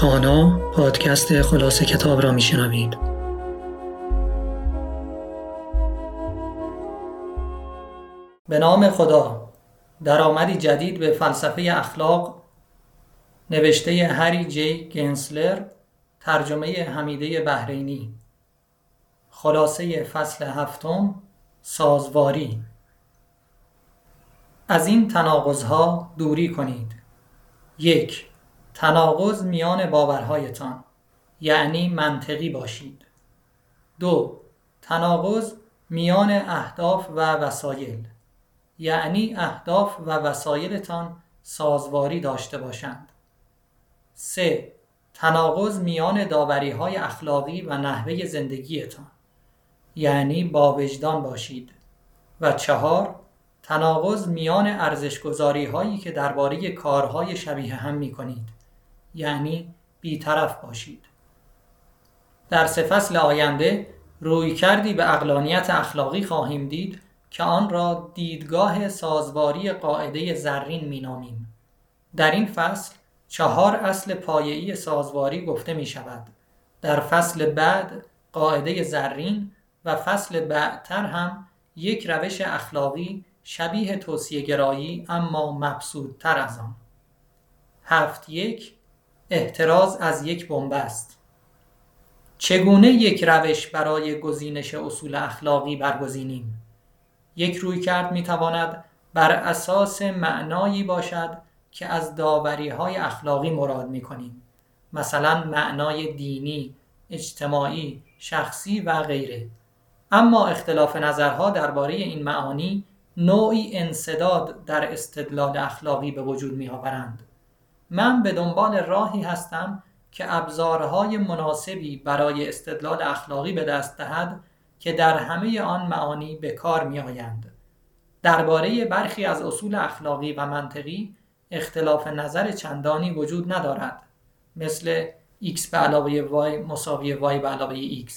خانا پادکست خلاصه کتاب را میشنوید. به نام خدا. درآمدی جدید به فلسفه اخلاق، نوشته هری جی گنسلر، ترجمه حمیده بحرینی. خلاصه فصل هفتم، سازواری. از این تناقض‌ها دوری کنید. 1. تناقض میان باورهایتان، یعنی منطقی باشید. 2. تناقض میان اهداف و وسایل، یعنی اهداف و وسایلتان سازواری داشته باشند. 3. تناقض میان داوری‌های اخلاقی و نحوه زندگیتان، یعنی با وجدان باشید. و 4. تناقض میان ارزش‌گذاری‌هایی که درباره کارهای شبیه هم می‌کنید، یعنی بی‌طرف باشید. در 3 فصل آینده رویکردی به عقلانیت اخلاقی خواهیم دید که آن را دیدگاه سازواری قاعده زرین می‌نامیم. در این فصل 4 اصل پایه‌ای سازواری گفته می‌شود. در فصل بعد قاعده زرین و فصل بعدتر هم یک روش اخلاقی شبیه توصیه گرایی اما مبسودتر از آن. 7.1 احتراز از یک بن‌بست. چگونه یک روش برای گزینش اصول اخلاقی برگزینیم؟ یک رویکرد می‌تواند بر اساس معنایی باشد که از داوری‌های اخلاقی مراد می‌کنیم، مثلا معنای دینی، اجتماعی، شخصی و غیره. اما اختلاف نظرها درباره این معانی نوعی انسداد در استدلال اخلاقی به وجود می‌آورند. من به دنبال راهی هستم که ابزارهای مناسبی برای استدلال اخلاقی به دست دهد که در همه آن معانی به کار می‌آیند. درباره برخی از اصول اخلاقی و منطقی اختلاف نظر چندانی وجود ندارد، مثل x به علاوه y مساوی y به علاوه x.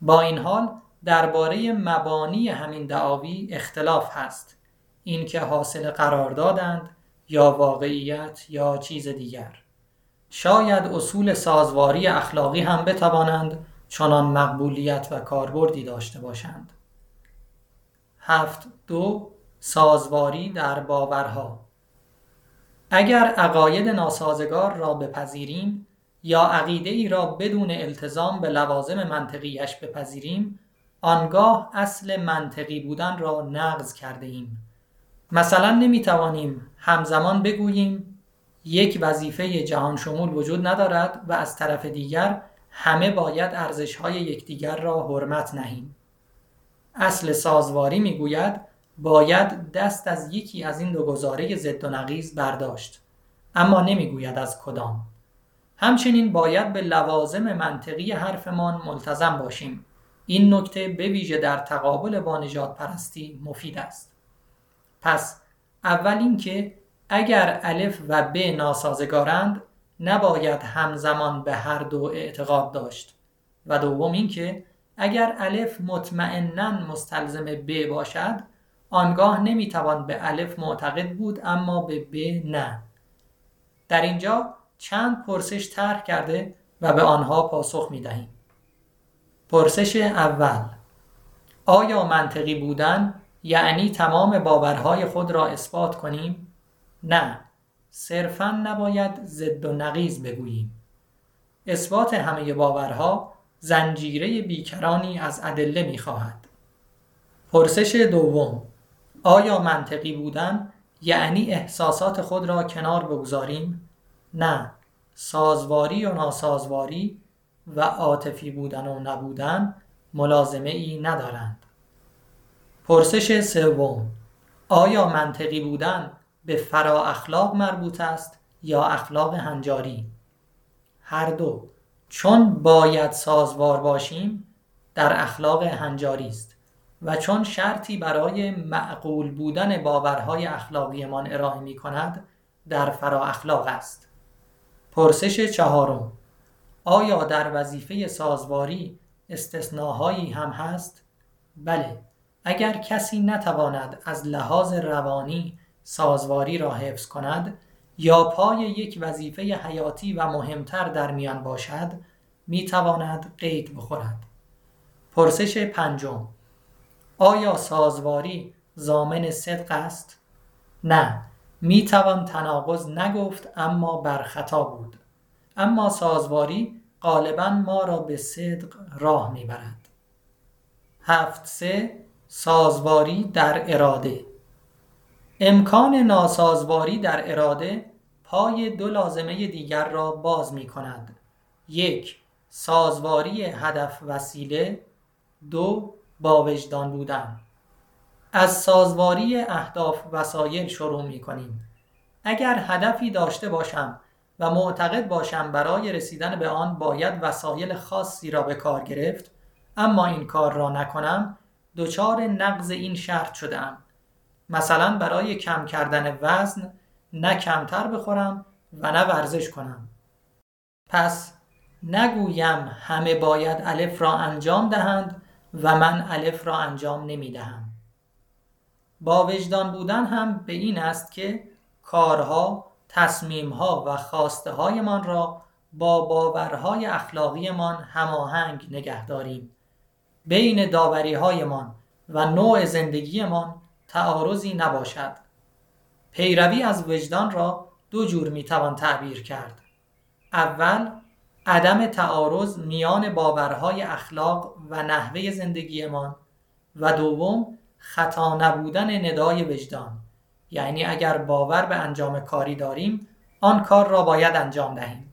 با این حال درباره مبانی همین دعاوی اختلاف هست، اینکه حاصل قراردادند یا واقعیت یا چیز دیگر. شاید اصول سازواری اخلاقی هم بتوانند چنان مقبولیت و کاربردی داشته باشند. 7.2 سازواری در باورها. اگر عقاید ناسازگار را بپذیریم یا عقیده ای را بدون التزام به لوازم منطقیش بپذیریم، آنگاه اصل منطقی بودن را نقض کرده ایم. مثلا نمیتوانیم همزمان بگوییم یک وظیفه جهان شمول وجود ندارد و از طرف دیگر همه باید ارزش‌های یکدیگر را حرمت نهیم. اصل سازواری میگوید باید دست از یکی از این دو گزاره ضد و نقیض برداشت، اما نمیگوید از کدام. همچنین باید به لوازم منطقی حرفمان ملتزم باشیم. این نکته به ویژه در تقابل با نژادپرستی مفید است. پس اول اینکه اگر الف و ب ناسازگارند نباید همزمان به هر دو اعتقاد داشت، و دوم اینکه اگر الف مطمئناً مستلزم ب باشد آنگاه نمیتوان به الف معتقد بود اما به ب نه. در اینجا چند پرسش طرح کرده و به آنها پاسخ میدهیم. پرسش اول: آیا منطقی بودن یعنی تمام باورهای خود را اثبات کنیم؟ نه، صرفاً نباید ضد و نقیض بگوییم. اثبات همه باورها زنجیره بیکرانی از ادله می‌خواهد. پرسش دوم: آیا منطقی بودن یعنی احساسات خود را کنار بگذاریم؟ نه، سازواری و ناسازواری و عاطفی بودن و نبودن ملازمه ای ندارند. پرسش سوم: آیا منطقی بودن به فرا اخلاق مربوط است یا اخلاق هنجاری؟ هر دو. چون باید سازوار باشیم در اخلاق هنجاری است و چون شرطی برای معقول بودن باورهای اخلاقی مان ارائه می کند در فرا اخلاق است. پرسش چهارم: آیا در وظیفه سازواری استثناهایی هم هست؟ بله، اگر کسی نتواند از لحاظ روانی سازواری را حفظ کند یا پای یک وظیفه حیاتی و مهمتر در میان باشد، میتواند قید بخورد. پرسش پنجم: آیا سازواری ضامن صدق است؟ نه، میتوان تناقض نگفت اما بر خطا بود. اما سازواری غالباً ما را به صدق راه میبرد. 7.3 سازواری در اراده. امکان ناسازواری در اراده پای دو لازمه دیگر را باز می کند. 1. سازواری هدف وسیله. 2. با وجدان بودن. از سازواری اهداف وسایل شروع می کنیم. اگر هدفی داشته باشم و معتقد باشم برای رسیدن به آن باید وسایل خاصی را به کار گرفت، اما این کار را نکنم، دچار نقض این شرط شدم. مثلا برای کم کردن وزن نه کمتر بخورم و نه ورزش کنم. پس نگویم همه باید الف را انجام دهند و من الف را انجام نمی دهم. با وجدان بودن هم به این است که کارها، تصمیمها و خواسته هایمان را با باورهای اخلاقیمان هماهنگ نگه داریم. بین داوری هایمان و نوع زندگیمان تعارضی نباشد. پیروی از وجدان را دو جور میتوان تعبیر کرد. اول، عدم تعارض میان باورهای اخلاق و نحوه زندگیمان، و دوم، خطا نبودن ندای وجدان. یعنی اگر باور به انجام کاری داریم، آن کار را باید انجام دهیم.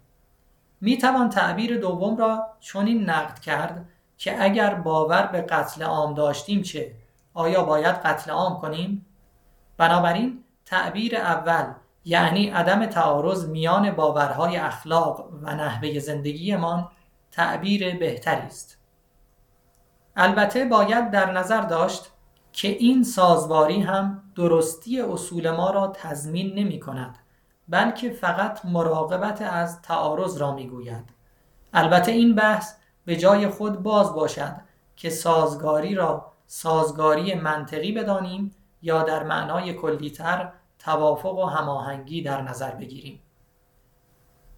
میتوان تعبیر دوم را چنین نقد کرد که اگر باور به قتل عام داشتیم چه؟ آیا باید قتل عام کنیم؟ بنابراین تعبیر اول، یعنی عدم تعارض میان باورهای اخلاق و نحوه زندگیمان، تعبیر بهتری است. البته باید در نظر داشت که این سازواری هم درستی اصول ما را تضمین نمی کند، بلکه فقط مراقبت از تعارض را می گوید. البته این بحث به جای خود باز باشد که سازگاری را سازگاری منطقی بدانیم یا در معنای کلی‌تر توافق و هماهنگی در نظر بگیریم.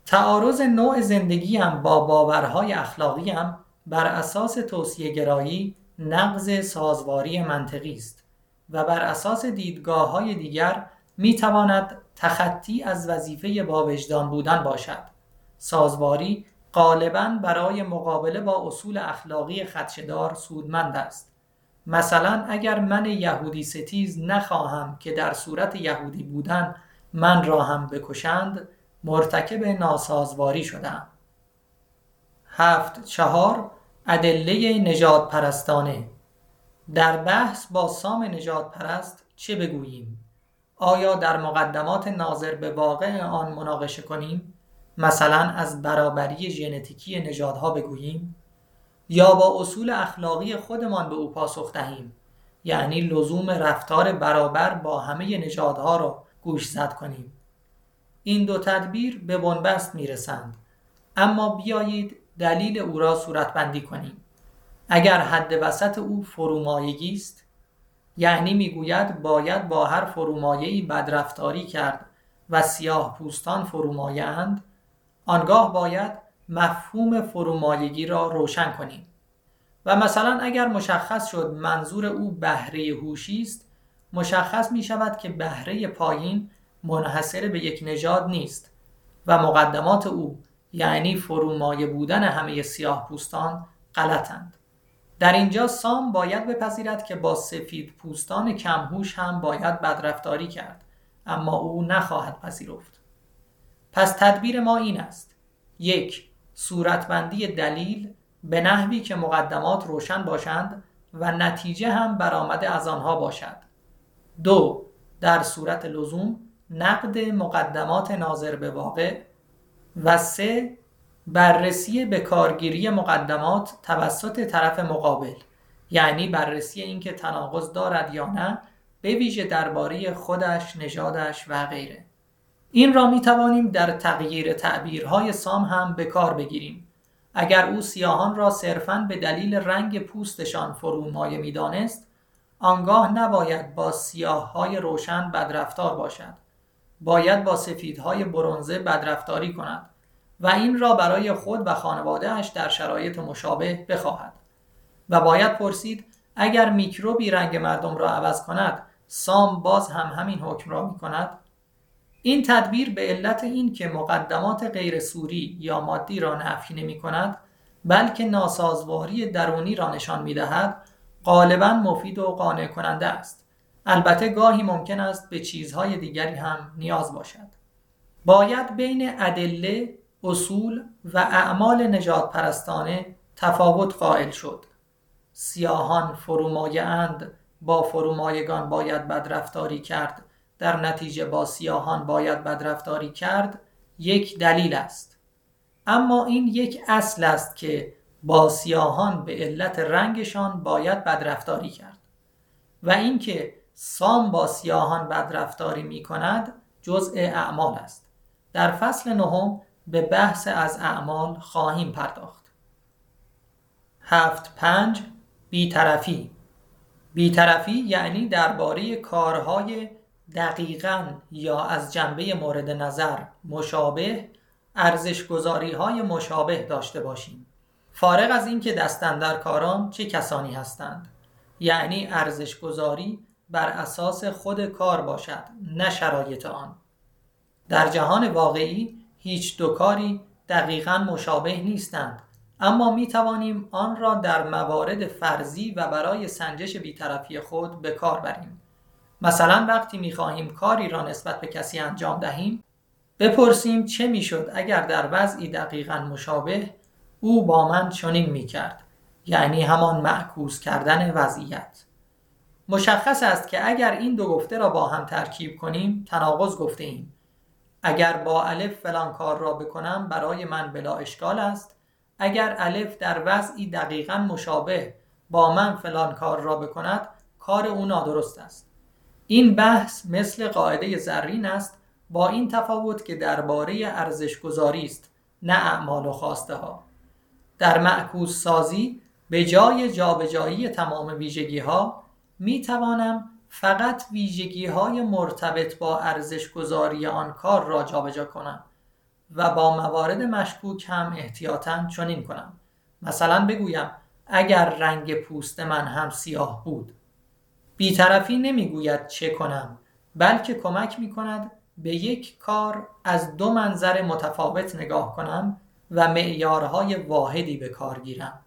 تعارض نوع زندگیم با باورهای اخلاقیم بر اساس توصیه‌گرایی نقض سازواری منطقی است و بر اساس دیدگاه‌های دیگر می‌تواند تخطی از وظیفه با وجدان بودن باشد. سازواری غالباً برای مقابله با اصول اخلاقی خدشه‌دار سودمند است. مثلا اگر من یهودی ستیز نخواهم که در صورت یهودی بودن من را هم بکشند، مرتکب ناسازواری شدم. 7.4 ادله نجات پرستانه. در بحث با سام نجات پرست چه بگوییم؟ آیا در مقدمات ناظر به واقع آن مناقشه کنیم؟ مثلا از برابری ژنتیکی نژادها بگوییم؟ یا با اصول اخلاقی خودمان به او پاسخ دهیم، یعنی لزوم رفتار برابر با همه نژادها را گوشزد کنیم. این دو تدبیر به بنبست میرسند، اما بیایید دلیل او را صورتبندی کنیم. اگر حد وسط او فرومایگی است، یعنی میگوید باید با هر فرومایه‌ای بدرفتاری کرد و سیاه پوستان فرومایه اند، آنگاه باید مفهوم فرومایگی را روشن کنیم. و مثلا اگر مشخص شد منظور او بهره هوشی است، مشخص می شود که بهره پایین منحصر به یک نژاد نیست و مقدمات او، یعنی فرومایه بودن همه سیاه پوستان، غلطند. در اینجا سام باید بپذیرد که با سفید پوستان کم هوش هم باید بدرفتاری کرد، اما او نخواهد پذیرفت. پس تدبیر ما این است: 1. صورتبندی دلیل به نحوی که مقدمات روشن باشند و نتیجه هم برآمده از آنها باشد. 2. در صورت لزوم نقد مقدمات ناظر به واقع. و 3. بررسی بکارگیری مقدمات توسط طرف مقابل، یعنی بررسی اینکه تناقض دارد یا نه، به ویژه درباره خودش، نژادش و غیره. این را می توانیم در تغییر تعبیرهای سام هم به کار بگیریم. اگر او سیاهان را صرفاً به دلیل رنگ پوستشان فرومایه می دانست، آنگاه نباید با سیاه‌های روشن بدرفتار باشد، باید با سفیدهای برنزه بدرفتاری کند و این را برای خود و خانواده‌اش در شرایط مشابه بخواهد. و باید پرسید اگر میکروبی رنگ مردم را عوض کند، سام باز هم همین حکم را می‌کند. این تدبیر به علت این که مقدمات غیر صوری یا مادی را نفی نمی‌کند، بلکه ناسازواری درونی را نشان می‌دهد، غالباً مفید و قانع کننده است. البته گاهی ممکن است به چیزهای دیگری هم نیاز باشد. باید بین ادله، اصول و اعمال نجات پرستانه تفاوت قائل شد. سیاهان فرومایه اند، با فرومایگان باید بدرفتاری کرد، در نتیجه با سیاهان باید بدرفتاری کرد، یک دلیل است. اما این یک اصل است که با سیاهان به علت رنگشان باید بدرفتاری کرد. و اینکه سام با سیاهان بدرفتاری می کند جزء اعمال است. در فصل 9 به بحث از اعمال خواهیم پرداخت. 7.5 بی‌طرفی. بی‌طرفی یعنی درباره کارهای دقیقاً یا از جنبه مورد نظر مشابه ارزش‌گذاری‌های مشابه داشته باشیم، فارغ از اینکه دست‌اندرکاران چه کسانی هستند. یعنی ارزش‌گذاری بر اساس خود کار باشد، نه شرایط آن. در جهان واقعی هیچ دو کاری دقیقاً مشابه نیستند، اما می توانیم آن را در موارد فرضی و برای سنجش بی‌طرفی خود به کار بریم. مثلا وقتی می خواهیم کاری را نسبت به کسی انجام دهیم، بپرسیم چه می شد اگر در وضعی دقیقاً مشابه او با من چنین می کرد، یعنی همان معکوس کردن وضعیت. مشخص است که اگر این دو گفته را با هم ترکیب کنیم تناقض گفته ایم. اگر با الف فلان کار را بکنم برای من بلا اشکال است، اگر الف در وضعی دقیقاً مشابه با من فلان کار را بکند کار او نادرست است. این بحث مثل قاعده زرین است، با این تفاوت که درباره ارزش‌گذاری است، نه اعمال و خواسته ها. در معکوس سازی به جای جابجایی تمام ویژگی ها می توانم فقط ویژگی های مرتبط با ارزش‌گذاری آن کار را جابجا کنم و با موارد مشکوک هم احتیاطاً چنین کنم. مثلا بگویم اگر رنگ پوست من هم سیاه بود. بی‌طرفی نمیگوید چه کنم، بلکه کمک میکند به یک کار از دو منظر متفاوت نگاه کنم و معیارهای واحدی به کار گیرم.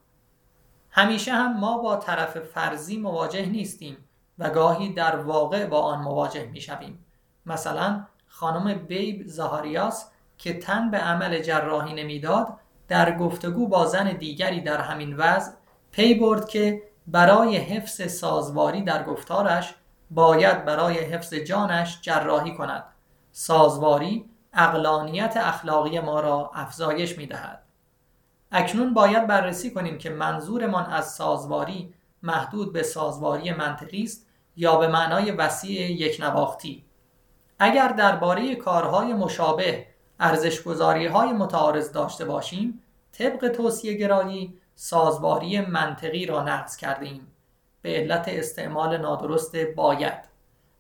همیشه هم ما با طرف فرضی مواجه نیستیم و گاهی در واقع با آن مواجه میشویم. مثلا خانم بیب زاهاریاس که تن به عمل جراحی نمیداد، در گفتگو با زن دیگری در همین وضع پی برد که برای حفظ سازواری در گفتارش باید برای حفظ جانش جراحی کند. سازواری عقلانیت اخلاقی ما را افزایش می دهد. اکنون باید بررسی کنیم که منظورمان از سازواری محدود به سازواری منطقی است یا به معنای وسیع یکنواختی. اگر درباره کارهای مشابه ارزش‌گذاری‌های متعارض داشته باشیم، طبق توصیه‌گرایی سازواری منطقی را نقض کردیم به علت استعمال نادرست باید.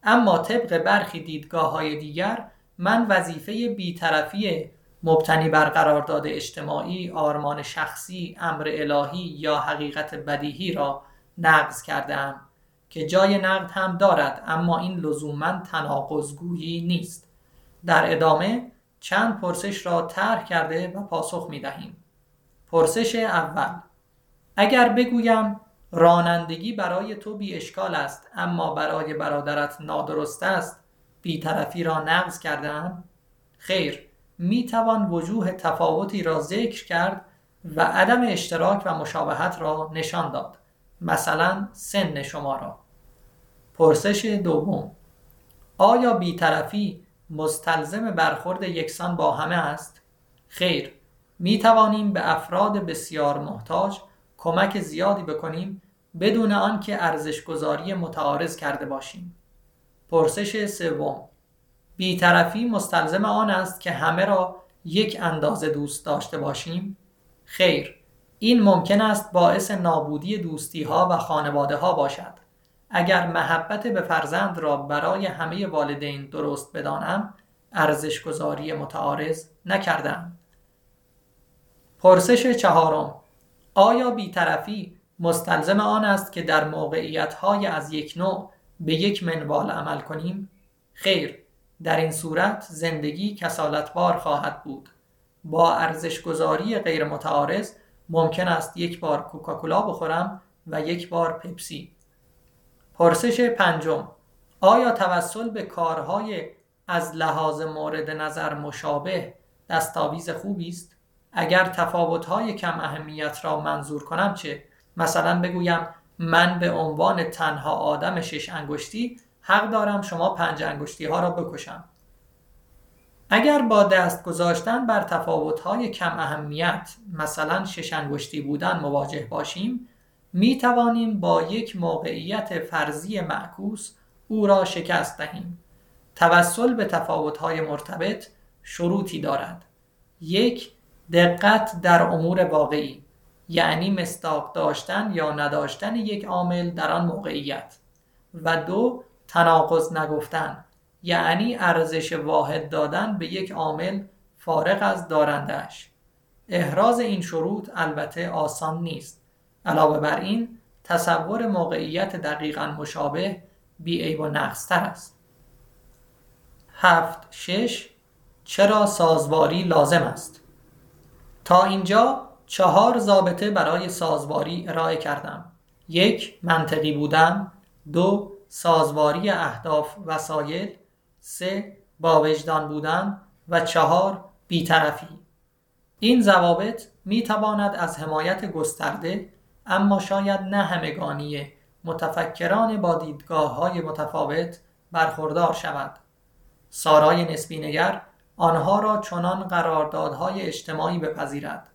اما طبق برخی دیدگاه‌های دیگر، من وظیفه بی‌طرفی مبتنی بر قرارداد اجتماعی، آرمان شخصی، امر الهی یا حقیقت بدیهی را نقض کردم که جای نقد هم دارد، اما این لزوماً تناقض‌گویی نیست. در ادامه چند پرسش را طرح کرده و پاسخ می دهیم. پرسش اول: اگر بگویم رانندگی برای تو بی اشکال است اما برای برادرت نادرست است، بی‌طرفی را نقض کردم؟ خیر، می توان وجوه تفاوتی را ذکر کرد و عدم اشتراک و مشابهت را نشان داد، مثلا سن شما را. پرسش دوم: آیا بی‌طرفی مستلزم برخورد یکسان با همه است؟ خیر، می توانیم به افراد بسیار محتاج کمک زیادی بکنیم بدون آنکه ارزش‌گذاری متعارض کرده باشیم. پرسش سوم: بی‌طرفی مستلزم آن است که همه را یک اندازه دوست داشته باشیم؟ خیر، این ممکن است باعث نابودی دوستی‌ها و خانواده‌ها باشد. اگر محبت به فرزند را برای همه والدین درست بدانم، ارزش‌گذاری متعارض نکردند. پرسش چهارم: آیا بی‌طرفی مستلزم آن است که در موقعیت‌های از یک نوع به یک منوال عمل کنیم؟ خیر، در این صورت زندگی کسالتبار خواهد بود. با ارزش‌گذاری غیر متعارض ممکن است یک بار کوکاکولا بخورم و یک بار پپسی. پرسش پنجم: آیا توسل به کارهای از لحاظ مورد نظر مشابه دستاویز خوبی است؟ اگر تفاوت‌های کم اهمیت را منظور کنم چه؟ مثلا بگویم من به عنوان تنها آدم 6 انگشتی حق دارم شما 5 انگشتی ها را بکشم. اگر با دست گذاشتن بر تفاوت‌های کم اهمیت، مثلا 6 انگشتی بودن مواجه باشیم، می توانیم با یک موقعیت فرضی معکوس او را شکست دهیم. توسل به تفاوت‌های مرتبط شروطی دارد. 1. دقت در امور واقعی، یعنی مصداق داشتن یا نداشتن یک عامل در آن موقعیت. و 2. تناقض نگفتن، یعنی ارزش واحد دادن به یک عامل فارغ از دارنده‌اش. احراز این شروط البته آسان نیست. علاوه بر این، تصور موقعیت دقیقاً مشابه بی‌عیب و نقص‌تر است. 7.6 چرا سازواری لازم است؟ تا اینجا 4 ضابطه برای سازواری ارائه کردم. 1. منطقی بودن. 2. سازواری اهداف وسایل. 3. با وجدان بودن. و 4. بی‌طرفی. این ضوابط می تواند از حمایت گسترده اما شاید نه همگانی متفکران با دیدگاه‌های متفاوت برخوردار شود. سارای نسبی نگر آنها را چنان قراردادهای اجتماعی بپذیرد.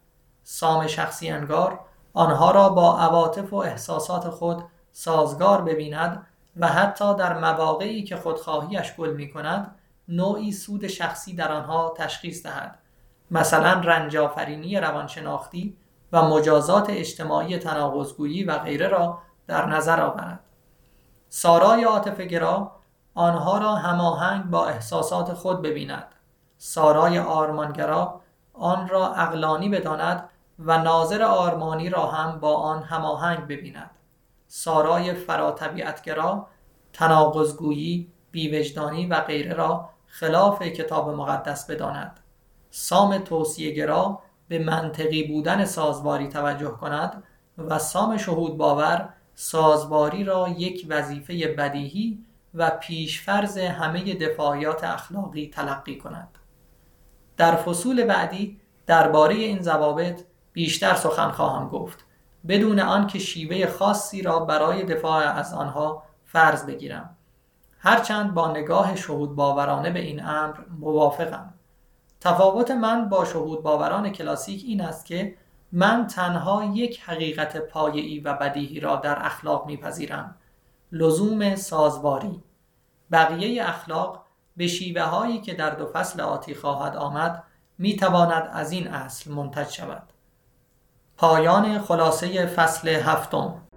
سام شخصی انگار آنها را با عواطف و احساسات خود سازگار ببیند و حتی در مواقعی که خودخواهیش گل می‌کند نوعی سود شخصی در آنها تشخیص دهد. مثلا رنج‌آفرینی روانشناختی و مجازات اجتماعی تناقض‌گویی و غیره را در نظر آورد. سارای عاطفه‌گرا آنها را هماهنگ با احساسات خود ببیند. سارای آرمانگرا آن را عقلانی بداند و ناظر آرمانی را هم با آن هماهنگ ببیند. سارای فراطبیعتگرا تناقض‌گویی، بی‌وجدانی و غیره را خلاف کتاب مقدس بداند. سام توصیه‌گرا به منطقی بودن سازواری توجه کند و سام شهود باور سازواری را یک وظیفه بدیهی و پیشفرض همه دفاعیات اخلاقی تلقی کند. در فصول بعدی درباره این ضوابط بیشتر سخن خواهم گفت، بدون آنکه شیوه خاصی را برای دفاع از آنها فرض بگیرم، هرچند با نگاه شهود باورانه به این امر موافقم. تفاوت من با شهود باوران کلاسیک این است که من تنها یک حقیقت پایه‌ای و بدیهی را در اخلاق می‌پذیرم: لزوم سازواری. بقیه اخلاق به شیوه‌هایی که در 2 فصل آتی خواهد آمد می‌تواند از این اصل منتج شود. پایان خلاصه فصل 7.